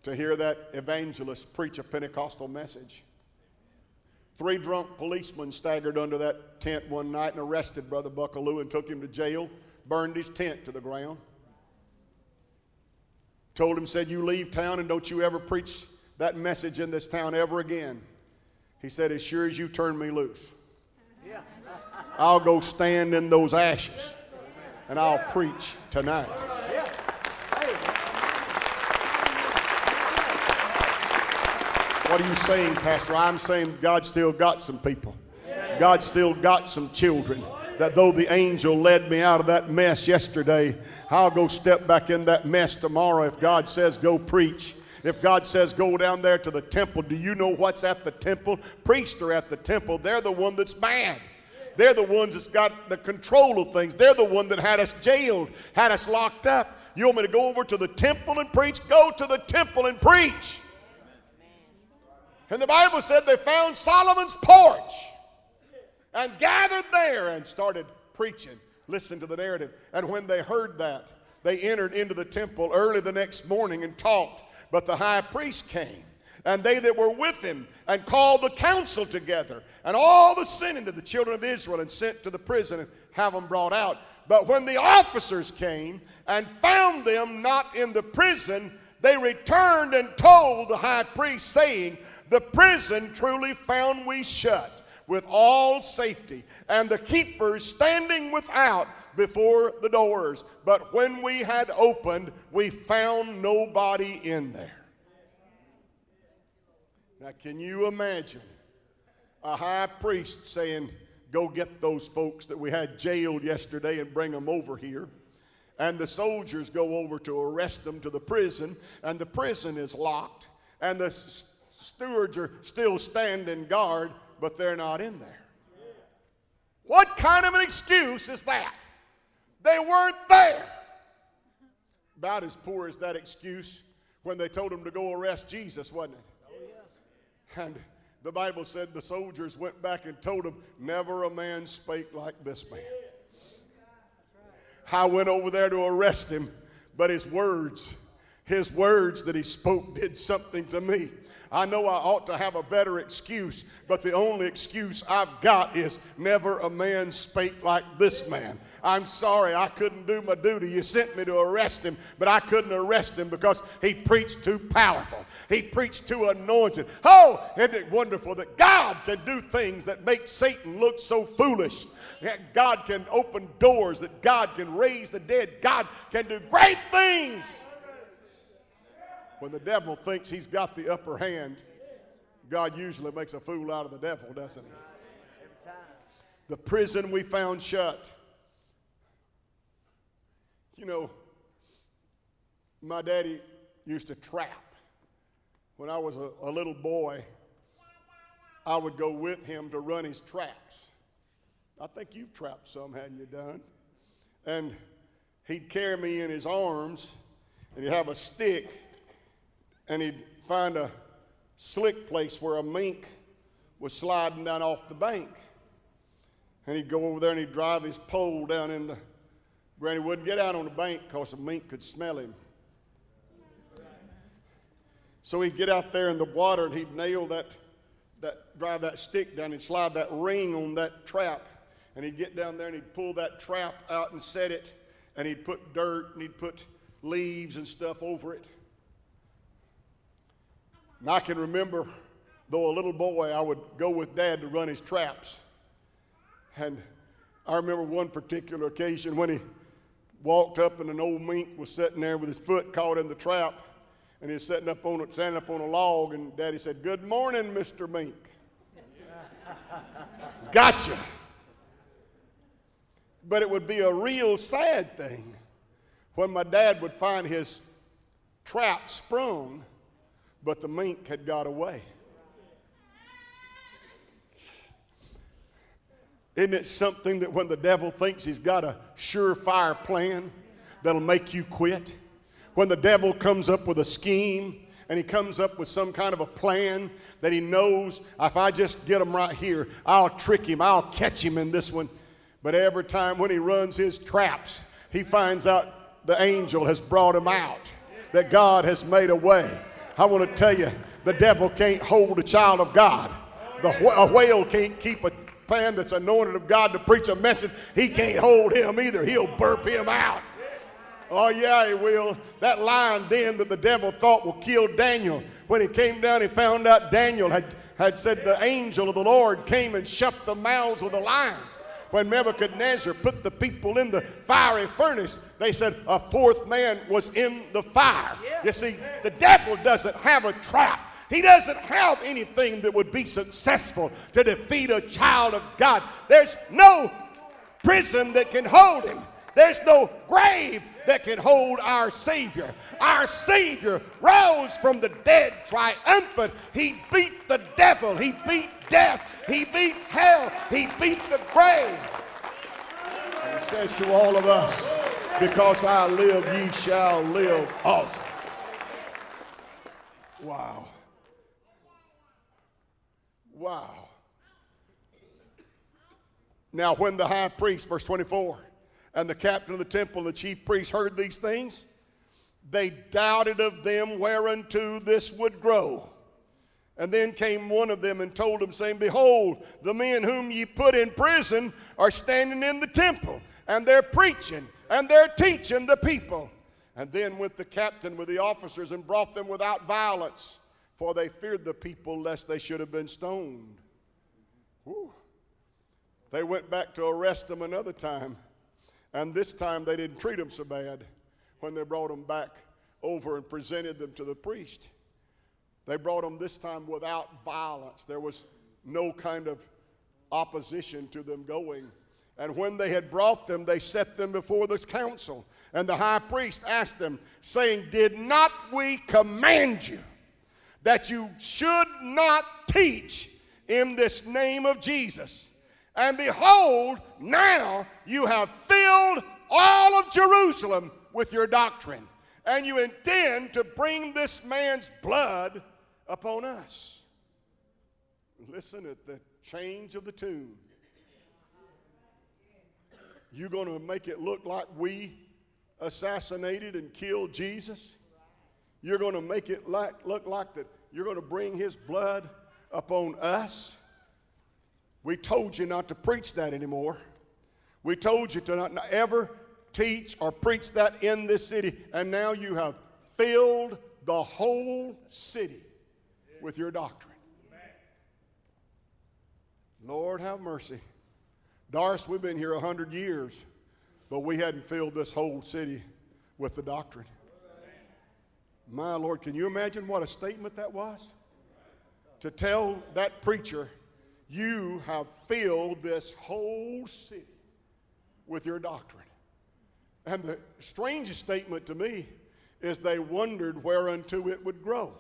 to hear that evangelist preach a Pentecostal message. 3 drunk policemen staggered under that tent one night and arrested Brother Buckaloo and took him to jail, burned his tent to the ground. Told him, said, you leave town and don't you ever preach that message in this town ever again. He said, as sure as you turn me loose, I'll go stand in those ashes and I'll preach tonight. What are you saying, Pastor? I'm saying God still got some people. God still got some children. That though the angel led me out of that mess yesterday, I'll go step back in that mess tomorrow if God says go preach. If God says go down there to the temple, do you know what's at the temple? Priests are at the temple. They're the one that's bad. They're the ones that's got the control of things. They're the one that had us jailed, had us locked up. You want me to go over to the temple and preach? Go to the temple and preach. And the Bible said they found Solomon's porch and gathered there and started preaching. Listen to the narrative. And when they heard that, they entered into the temple early the next morning and taught. But the high priest came, and they that were with him, and called the council together, and all the senate of the children of Israel, and sent to the prison and have them brought out. But when the officers came and found them not in the prison, they returned and told the high priest, saying, the prison truly found we shut with all safety, and the keepers standing without before the doors. But when we had opened, we found nobody in there. Now, can you imagine a high priest saying, go get those folks that we had jailed yesterday and bring them over here? And the soldiers go over to arrest them to the prison, and the prison is locked, and the stewards are still standing guard, but they're not in there. What kind of an excuse is that? They weren't there. About as poor as that excuse when they told him to go arrest Jesus, wasn't it? And The Bible said the soldiers went back and told them, never a man spake like this man. I went over there to arrest him, but his words that he spoke did something to me. I know I ought to have a better excuse, but the only excuse I've got is never a man spake like this man. I'm sorry, I couldn't do my duty. You sent me to arrest him, but I couldn't arrest him because he preached too powerful. He preached too anointed. Oh, isn't it wonderful that God can do things that make Satan look so foolish? God can open doors, that God can raise the dead. God can do great things. When the devil thinks he's got the upper hand, God usually makes a fool out of the devil, doesn't he? The prison we found shut. You know, my daddy used to trap. When I was a little boy, I would go with him to run his traps. I think you've trapped some, hadn't you, Don? And he'd carry me in his arms, and he'd have a stick, and he'd find a slick place where a mink was sliding down off the bank. And he'd go over there and he'd drive his pole down in the granny. Wouldn't get out on the bank because the mink could smell him. So he'd get out there in the water and he'd nail drive that stick down and slide that ring on that trap. And he'd get down there and he'd pull that trap out and set it. And he'd put dirt and he'd put leaves and stuff over it. And I can remember, though a little boy, I would go with Dad to run his traps. And I remember one particular occasion when he walked up and an old mink was sitting there with his foot caught in the trap. And he was standing up on a log, and Daddy said, "Good morning, Mr. Mink." Gotcha. But it would be a real sad thing when my dad would find his trap sprung, but the mink had got away. Isn't it something that when the devil thinks he's got a surefire plan that'll make you quit? When the devil comes up with a scheme and he comes up with some kind of a plan that he knows, if I just get him right here, I'll trick him, I'll catch him in this one. But every time when he runs his traps, he finds out the angel has brought him out, that God has made a way. I want to tell you, the devil can't hold a child of God. A whale can't keep a pan that's anointed of God to preach a message. He can't hold him either. He'll burp him out. Oh, yeah, he will. That lion den that the devil thought will kill Daniel. When he came down, he found out Daniel had said the angel of the Lord came and shut the mouths of the lions. When Nebuchadnezzar put the people in the fiery furnace, they said a fourth man was in the fire. You see, the devil doesn't have a trap. He doesn't have anything that would be successful to defeat a child of God. There's no prison that can hold him. There's no grave that can hold our Savior. Our Savior rose from the dead triumphant. He beat the devil. He beat death. He beat hell. He beat the grave. And he says to all of us, because I live, ye shall live also. Wow. Wow. Now when the high priest, verse 24, and the captain of the temple and the chief priests heard these things, they doubted of them whereunto this would grow. And then came one of them and told them, saying, "Behold, the men whom ye put in prison are standing in the temple, and they're preaching, and they're teaching the people." And then went the captain with the officers and brought them without violence, for they feared the people lest they should have been stoned. Whew. They went back to arrest them another time. And this time they didn't treat them so bad when they brought them back over and presented them to the priest. They brought them this time without violence. There was no kind of opposition to them going. And when they had brought them, they set them before this council. And the high priest asked them, saying, "Did not we command you that you should not teach in this name of Jesus? And behold, now you have filled all of Jerusalem with your doctrine, and you intend to bring this man's blood upon us." listen, at the change of the tune. You're going to make it look like we assassinated and killed Jesus. You're going to make it look like that you're going to bring his blood upon us. We told you not to preach that anymore. We told you to not ever teach or preach that in this city. And now you have filled the whole city with your doctrine. Lord, have mercy. Doris, we've been here 100 years, but we hadn't filled this whole city with the doctrine. My Lord, can you imagine what a statement that was? To tell that preacher, you have filled this whole city with your doctrine. And the strangest statement to me is they wondered whereunto it would grow.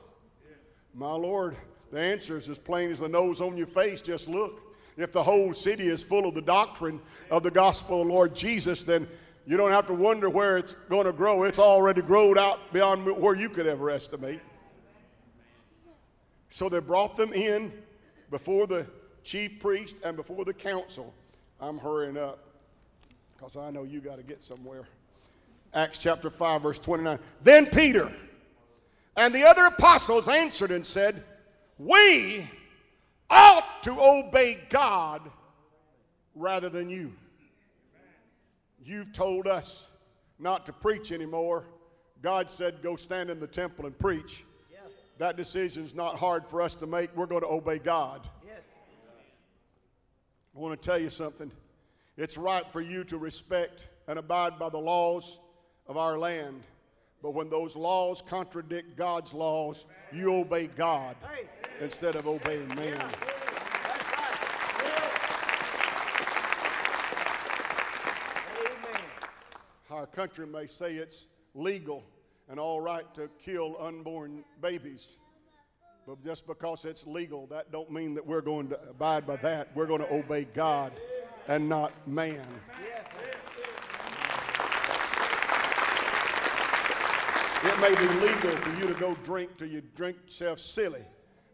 My Lord, the answer is as plain as the nose on your face. Just look. If the whole city is full of the doctrine of the gospel of the Lord Jesus, then you don't have to wonder where it's going to grow. It's already grown out beyond where you could ever estimate. So they brought them in before the chief priest and before the council. I'm hurrying up because I know you got to get somewhere. Acts chapter 5, verse 29. Then Peter and the other apostles answered and said, we ought to obey God rather than you. You've told us not to preach anymore. God said, go stand in the temple and preach. Yep. That decision's not hard for us to make. We're going to obey God. Yes. I want to tell you something. It's right for you to respect and abide by the laws of our land. But when those laws contradict God's laws, you obey God instead of obeying man. Our country may say it's legal and all right to kill unborn babies. But just because it's legal, that don't mean that we're going to abide by that. We're going to obey God and not man. It may be legal for you to go drink till you drink yourself silly,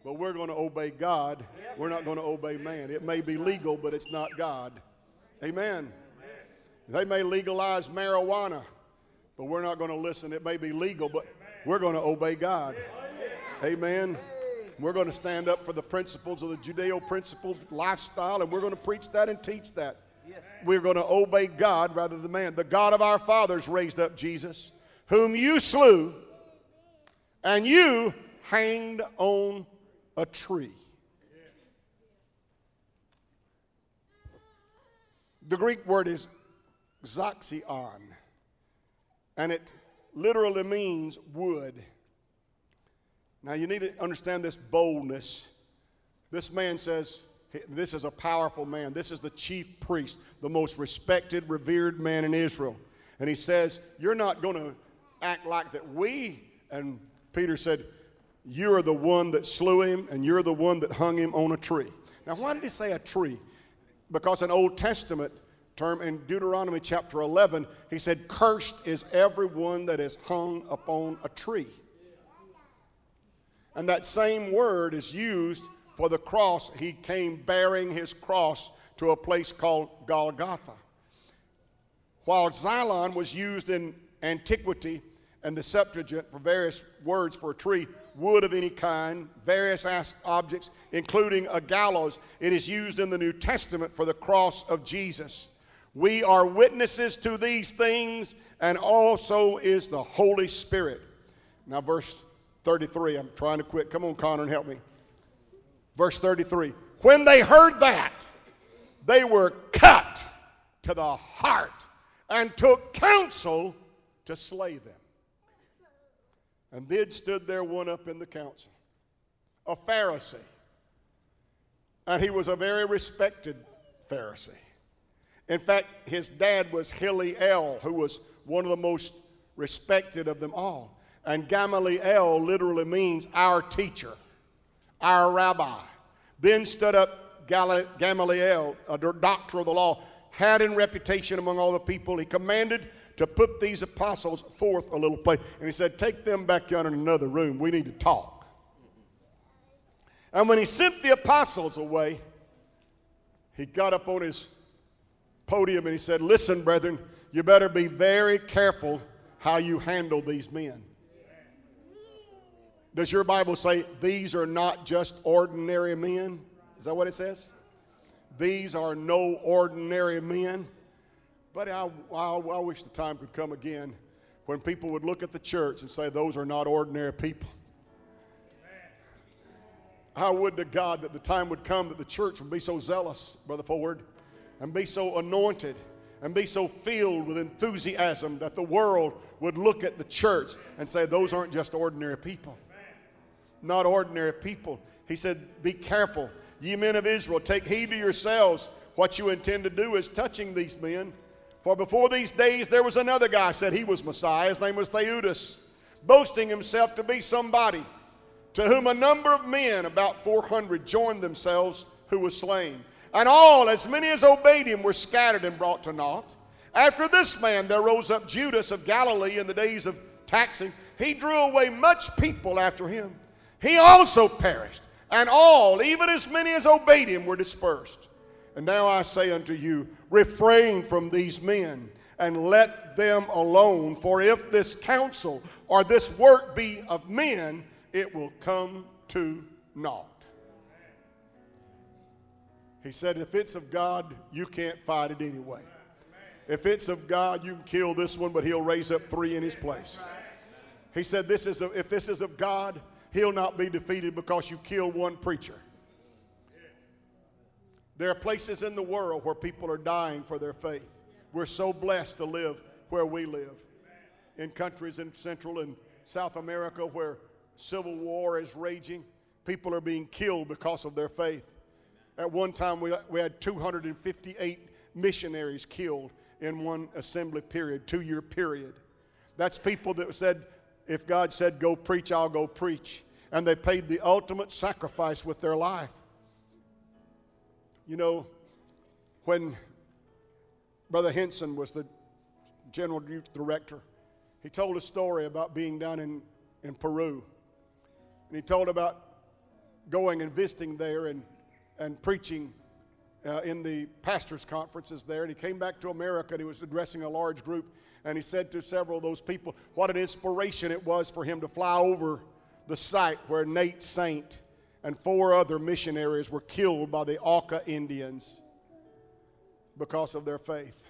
but we're going to obey God. We're not going to obey man. It may be legal, but it's not God. Amen. They may legalize marijuana, but we're not going to listen. It may be legal, but we're going to obey God. Amen. We're going to stand up for the principles of the Judeo-principled lifestyle, and we're going to preach that and teach that. We're going to obey God rather than man. The God of our fathers raised up Jesus, whom you slew, and you hanged on a tree. The Greek word is xaxion, and it literally means wood. Now you need to understand this boldness. This man says, this is a powerful man. This is the chief priest, the most respected, revered man in Israel. And he says, you're not going to act like that we, and Peter said, you are the one that slew him and you're the one that hung him on a tree. Now why did he say a tree? Because an Old Testament term in Deuteronomy chapter 11, he said, cursed is everyone that is hung upon a tree. And that same word is used for the cross. He came bearing his cross to a place called Golgotha. While Xylon was used in antiquity and the Septuagint for various words for a tree, wood of any kind, various objects, including a gallows. It is used in the New Testament for the cross of Jesus. We are witnesses to these things, and also is the Holy Spirit. Now verse 33, I'm trying to quit. Come on, Connor, and help me. Verse 33, when they heard that, they were cut to the heart and took counsel to slay them. And then stood there one up in the council, a Pharisee. And he was a very respected Pharisee. In fact, his dad was Hillel, who was one of the most respected of them all. And Gamaliel literally means our teacher, our rabbi. Then stood up Gamaliel, a doctor of the law, had in reputation among all the people. He commanded to put these apostles forth a little place. And he said, take them back yonder in another room. We need to talk. And when he sent the apostles away, he got up on his podium and he said, listen, brethren, you better be very careful how you handle these men. Does your Bible say these are not just ordinary men? Is that what it says? These are no ordinary men. But I wish the time could come again when people would look at the church and say those are not ordinary people. I would to God that the time would come that the church would be so zealous, Brother Ford, and be so anointed and be so filled with enthusiasm that the world would look at the church and say those aren't just ordinary people. Not ordinary people. He said, be careful. Ye men of Israel, take heed to yourselves what you intend to do is touching these men. For before these days there was another guy, said he was Messiah. His name was Theudas, boasting himself to be somebody, to whom a number of men, about 400, joined themselves, who was slain. And all, as many as obeyed him, were scattered and brought to naught. After this man there rose up Judas of Galilee in the days of taxing. He drew away much people after him. He also perished. And all, even as many as obeyed him, were dispersed. And now I say unto you, refrain from these men, and let them alone. For if this counsel or this work be of men, it will come to naught. He said, if it's of God, you can't fight it anyway. If it's of God, you can kill this one, but he'll raise up three in his place. He said, if this is of God, he'll not be defeated because you kill one preacher. There are places in the world where people are dying for their faith. We're so blessed to live where we live. In countries in Central and South America where civil war is raging, people are being killed because of their faith. At one time we had 258 missionaries killed in one assembly period, 2-year period. That's people that said, if God said, go preach, I'll go preach. And they paid the ultimate sacrifice with their life. You know, when Brother Henson was the general director, he told a story about being down in Peru. And he told about going and visiting there and preaching in the pastors' conferences there. And he came back to America and he was addressing a large group. And he said to several of those people what an inspiration it was for him to fly over the site where Nate Saint and 4 other missionaries were killed by the Auca Indians because of their faith.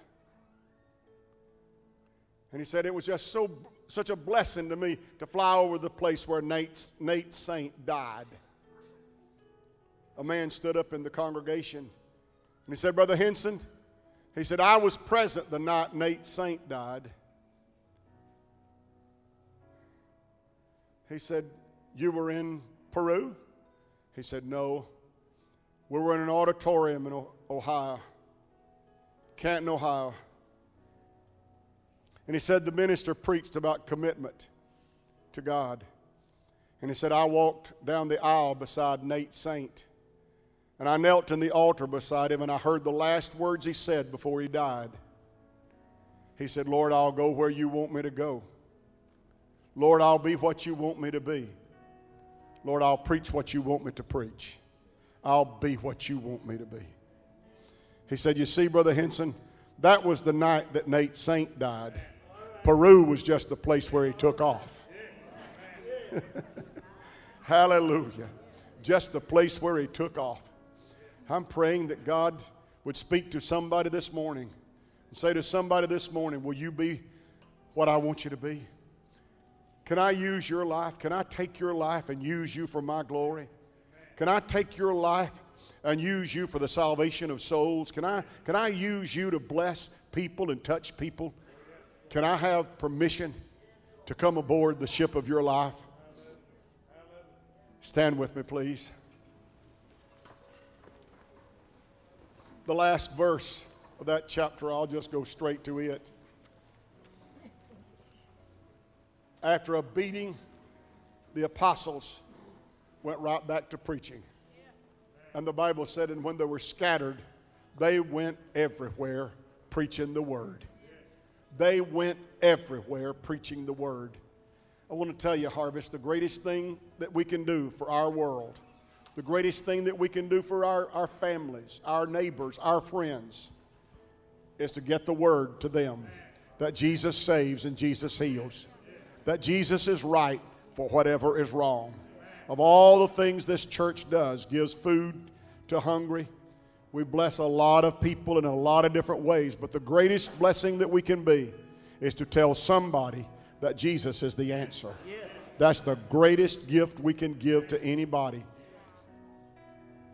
And he said it was just such a blessing to me to fly over the place where Nate Saint died. A man stood up in the congregation and he said, Brother Henson, he said, I was present the night Nate Saint died. He said, you were in Peru? He said, no. We were in an auditorium in Ohio, Canton, Ohio. And he said the minister preached about commitment to God. And he said, I walked down the aisle beside Nate Saint. And I knelt in the altar beside him, and I heard the last words he said before he died. He said, Lord, I'll go where you want me to go. Lord, I'll be what you want me to be. Lord, I'll preach what you want me to preach. I'll be what you want me to be. He said, you see, Brother Henson, that was the night that Nate Saint died. Peru was just the place where he took off. Hallelujah. Just the place where he took off. I'm praying that God would speak to somebody this morning and say to somebody this morning, will you be what I want you to be? Can I use your life? Can I take your life and use you for my glory? Can I take your life and use you for the salvation of souls? Can I use you to bless people and touch people? Can I have permission to come aboard the ship of your life? Stand with me, please. The last verse of that chapter, I'll just go straight to it. After a beating, the apostles went right back to preaching. And the Bible said, and when they were scattered, they went everywhere preaching the word. They went everywhere preaching the word. I want to tell you, Harvest, the greatest thing that we can do for our world the greatest thing that we can do for our families, our neighbors, our friends, is to get the word to them that Jesus saves and Jesus heals, that Jesus is right for whatever is wrong. Of all the things this church does, gives food to hungry. We bless a lot of people in a lot of different ways, but the greatest blessing that we can be is to tell somebody that Jesus is the answer. That's the greatest gift we can give to anybody.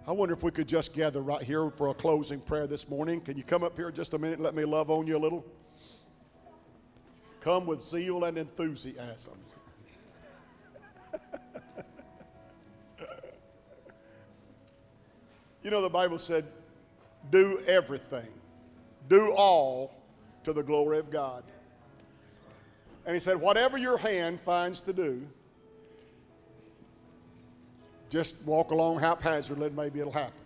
I wonder if we could just gather right here for a closing prayer this morning. Can you come up here just a minute and let me love on you a little? Come with zeal and enthusiasm. You know, the Bible said, do everything, do all to the glory of God. And he said, whatever your hand finds to do, just walk along haphazardly and maybe it'll happen.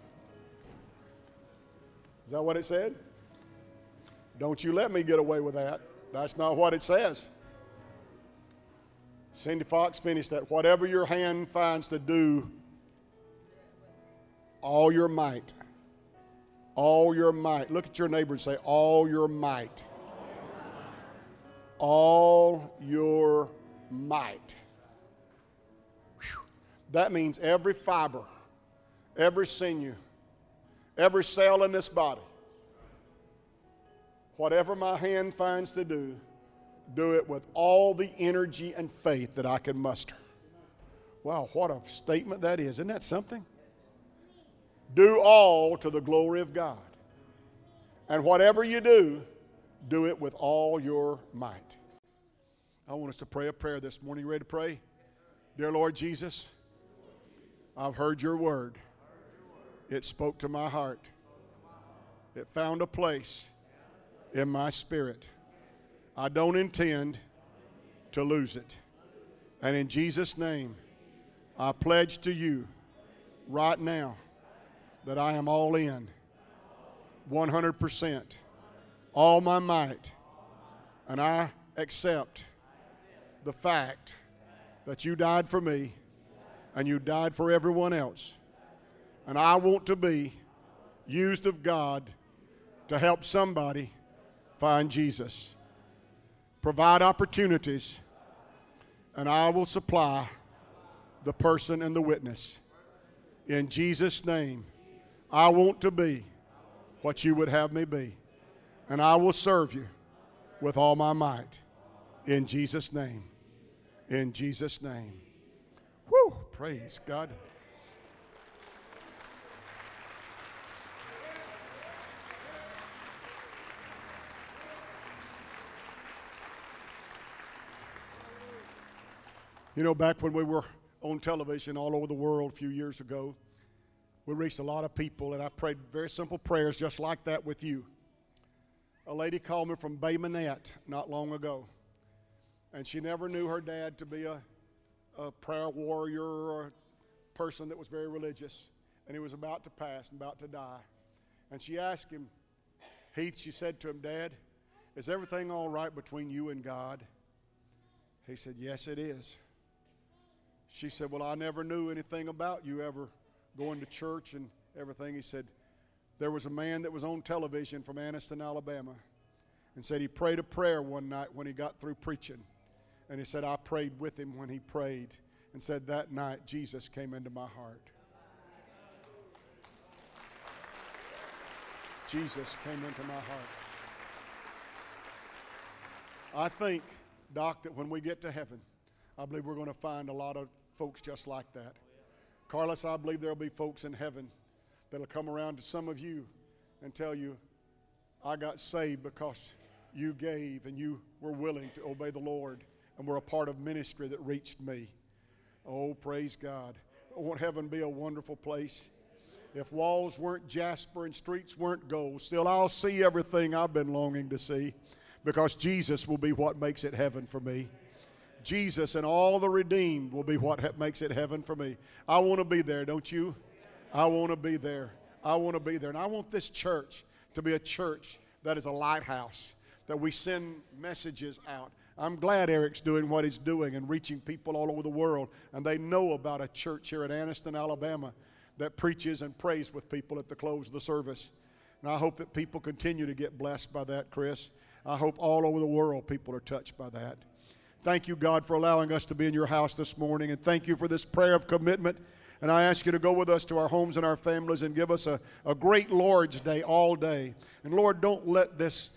Is that what it said? Don't you let me get away with that. That's not what it says. Cindy Fox finished that. Whatever your hand finds to do, all your might. All your might. Look at your neighbor and say, all your might. All your might. Whew. That means every fiber, every sinew, every cell in this body. Whatever my hand finds to do, do it with all the energy and faith that I can muster. Wow, what a statement that is. Isn't that something? Do all to the glory of God. And whatever you do, do it with all your might. I want us to pray a prayer this morning. You ready to pray? Yes, sir. Dear Lord Jesus, I've heard your word. It spoke to my heart. It found a place in my spirit. I don't intend to lose it. And in Jesus' name, I pledge to you right now that I am all in, 100%, all my might, and I accept the fact that you died for me and you died for everyone else. And I want to be used of God to help somebody find Jesus. Provide opportunities, and I will supply the person and the witness. In Jesus' name, I want to be what you would have me be, and I will serve you with all my might. In Jesus' name. In Jesus' name. Woo! Praise God. You know, back when we were on television all over the world a few years ago, we reached a lot of people, and I prayed very simple prayers just like that with you. A lady called me from Bay Minette not long ago, and she never knew her dad to be a prayer warrior or a person that was very religious, and he was about to pass and about to die. And she asked him, Heath, she said to him, Dad, is everything all right between you and God? He said, yes, it is. She said, well, I never knew anything about you ever going to church and everything. He said, there was a man that was on television from Anniston, Alabama, and said he prayed a prayer one night when he got through preaching. And he said, I prayed with him when he prayed, and said that night Jesus came into my heart. Jesus came into my heart. I think, Doc, that when we get to heaven, I believe we're going to find a lot of folks just like that. Carlos, I believe there will be folks in heaven that will come around to some of you and tell you, I got saved because you gave and you were willing to obey the Lord and were a part of ministry that reached me. Oh, praise God. Won't heaven be a wonderful place? If walls weren't jasper and streets weren't gold, still I'll see everything I've been longing to see, because Jesus will be what makes it heaven for me. Jesus and all the redeemed will be what makes it heaven for me. I want to be there, don't you? I want to be there. I want to be there. And I want this church to be a church that is a lighthouse, that we send messages out. I'm glad Eric's doing what he's doing and reaching people all over the world, and they know about a church here at Anniston, Alabama, that preaches and prays with people at the close of the service. And I hope that people continue to get blessed by that, Chris. I hope all over the world people are touched by that. Thank you, God, for allowing us to be in your house this morning, and thank you for this prayer of commitment. And I ask you to go with us to our homes and our families and give us a great Lord's Day all day. And, Lord, don't let this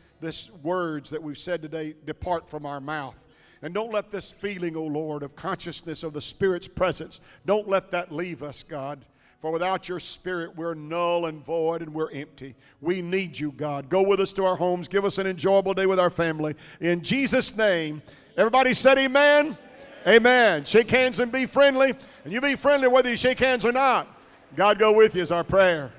words that we've said today depart from our mouth. And don't let this feeling, O Lord, of consciousness of the Spirit's presence, don't let that leave us, God. For without your Spirit, we're null and void and we're empty. We need you, God. Go with us to our homes. Give us an enjoyable day with our family. In Jesus' name, everybody said amen. Amen. Shake hands and be friendly. And you be friendly whether you shake hands or not. God go with you is our prayer.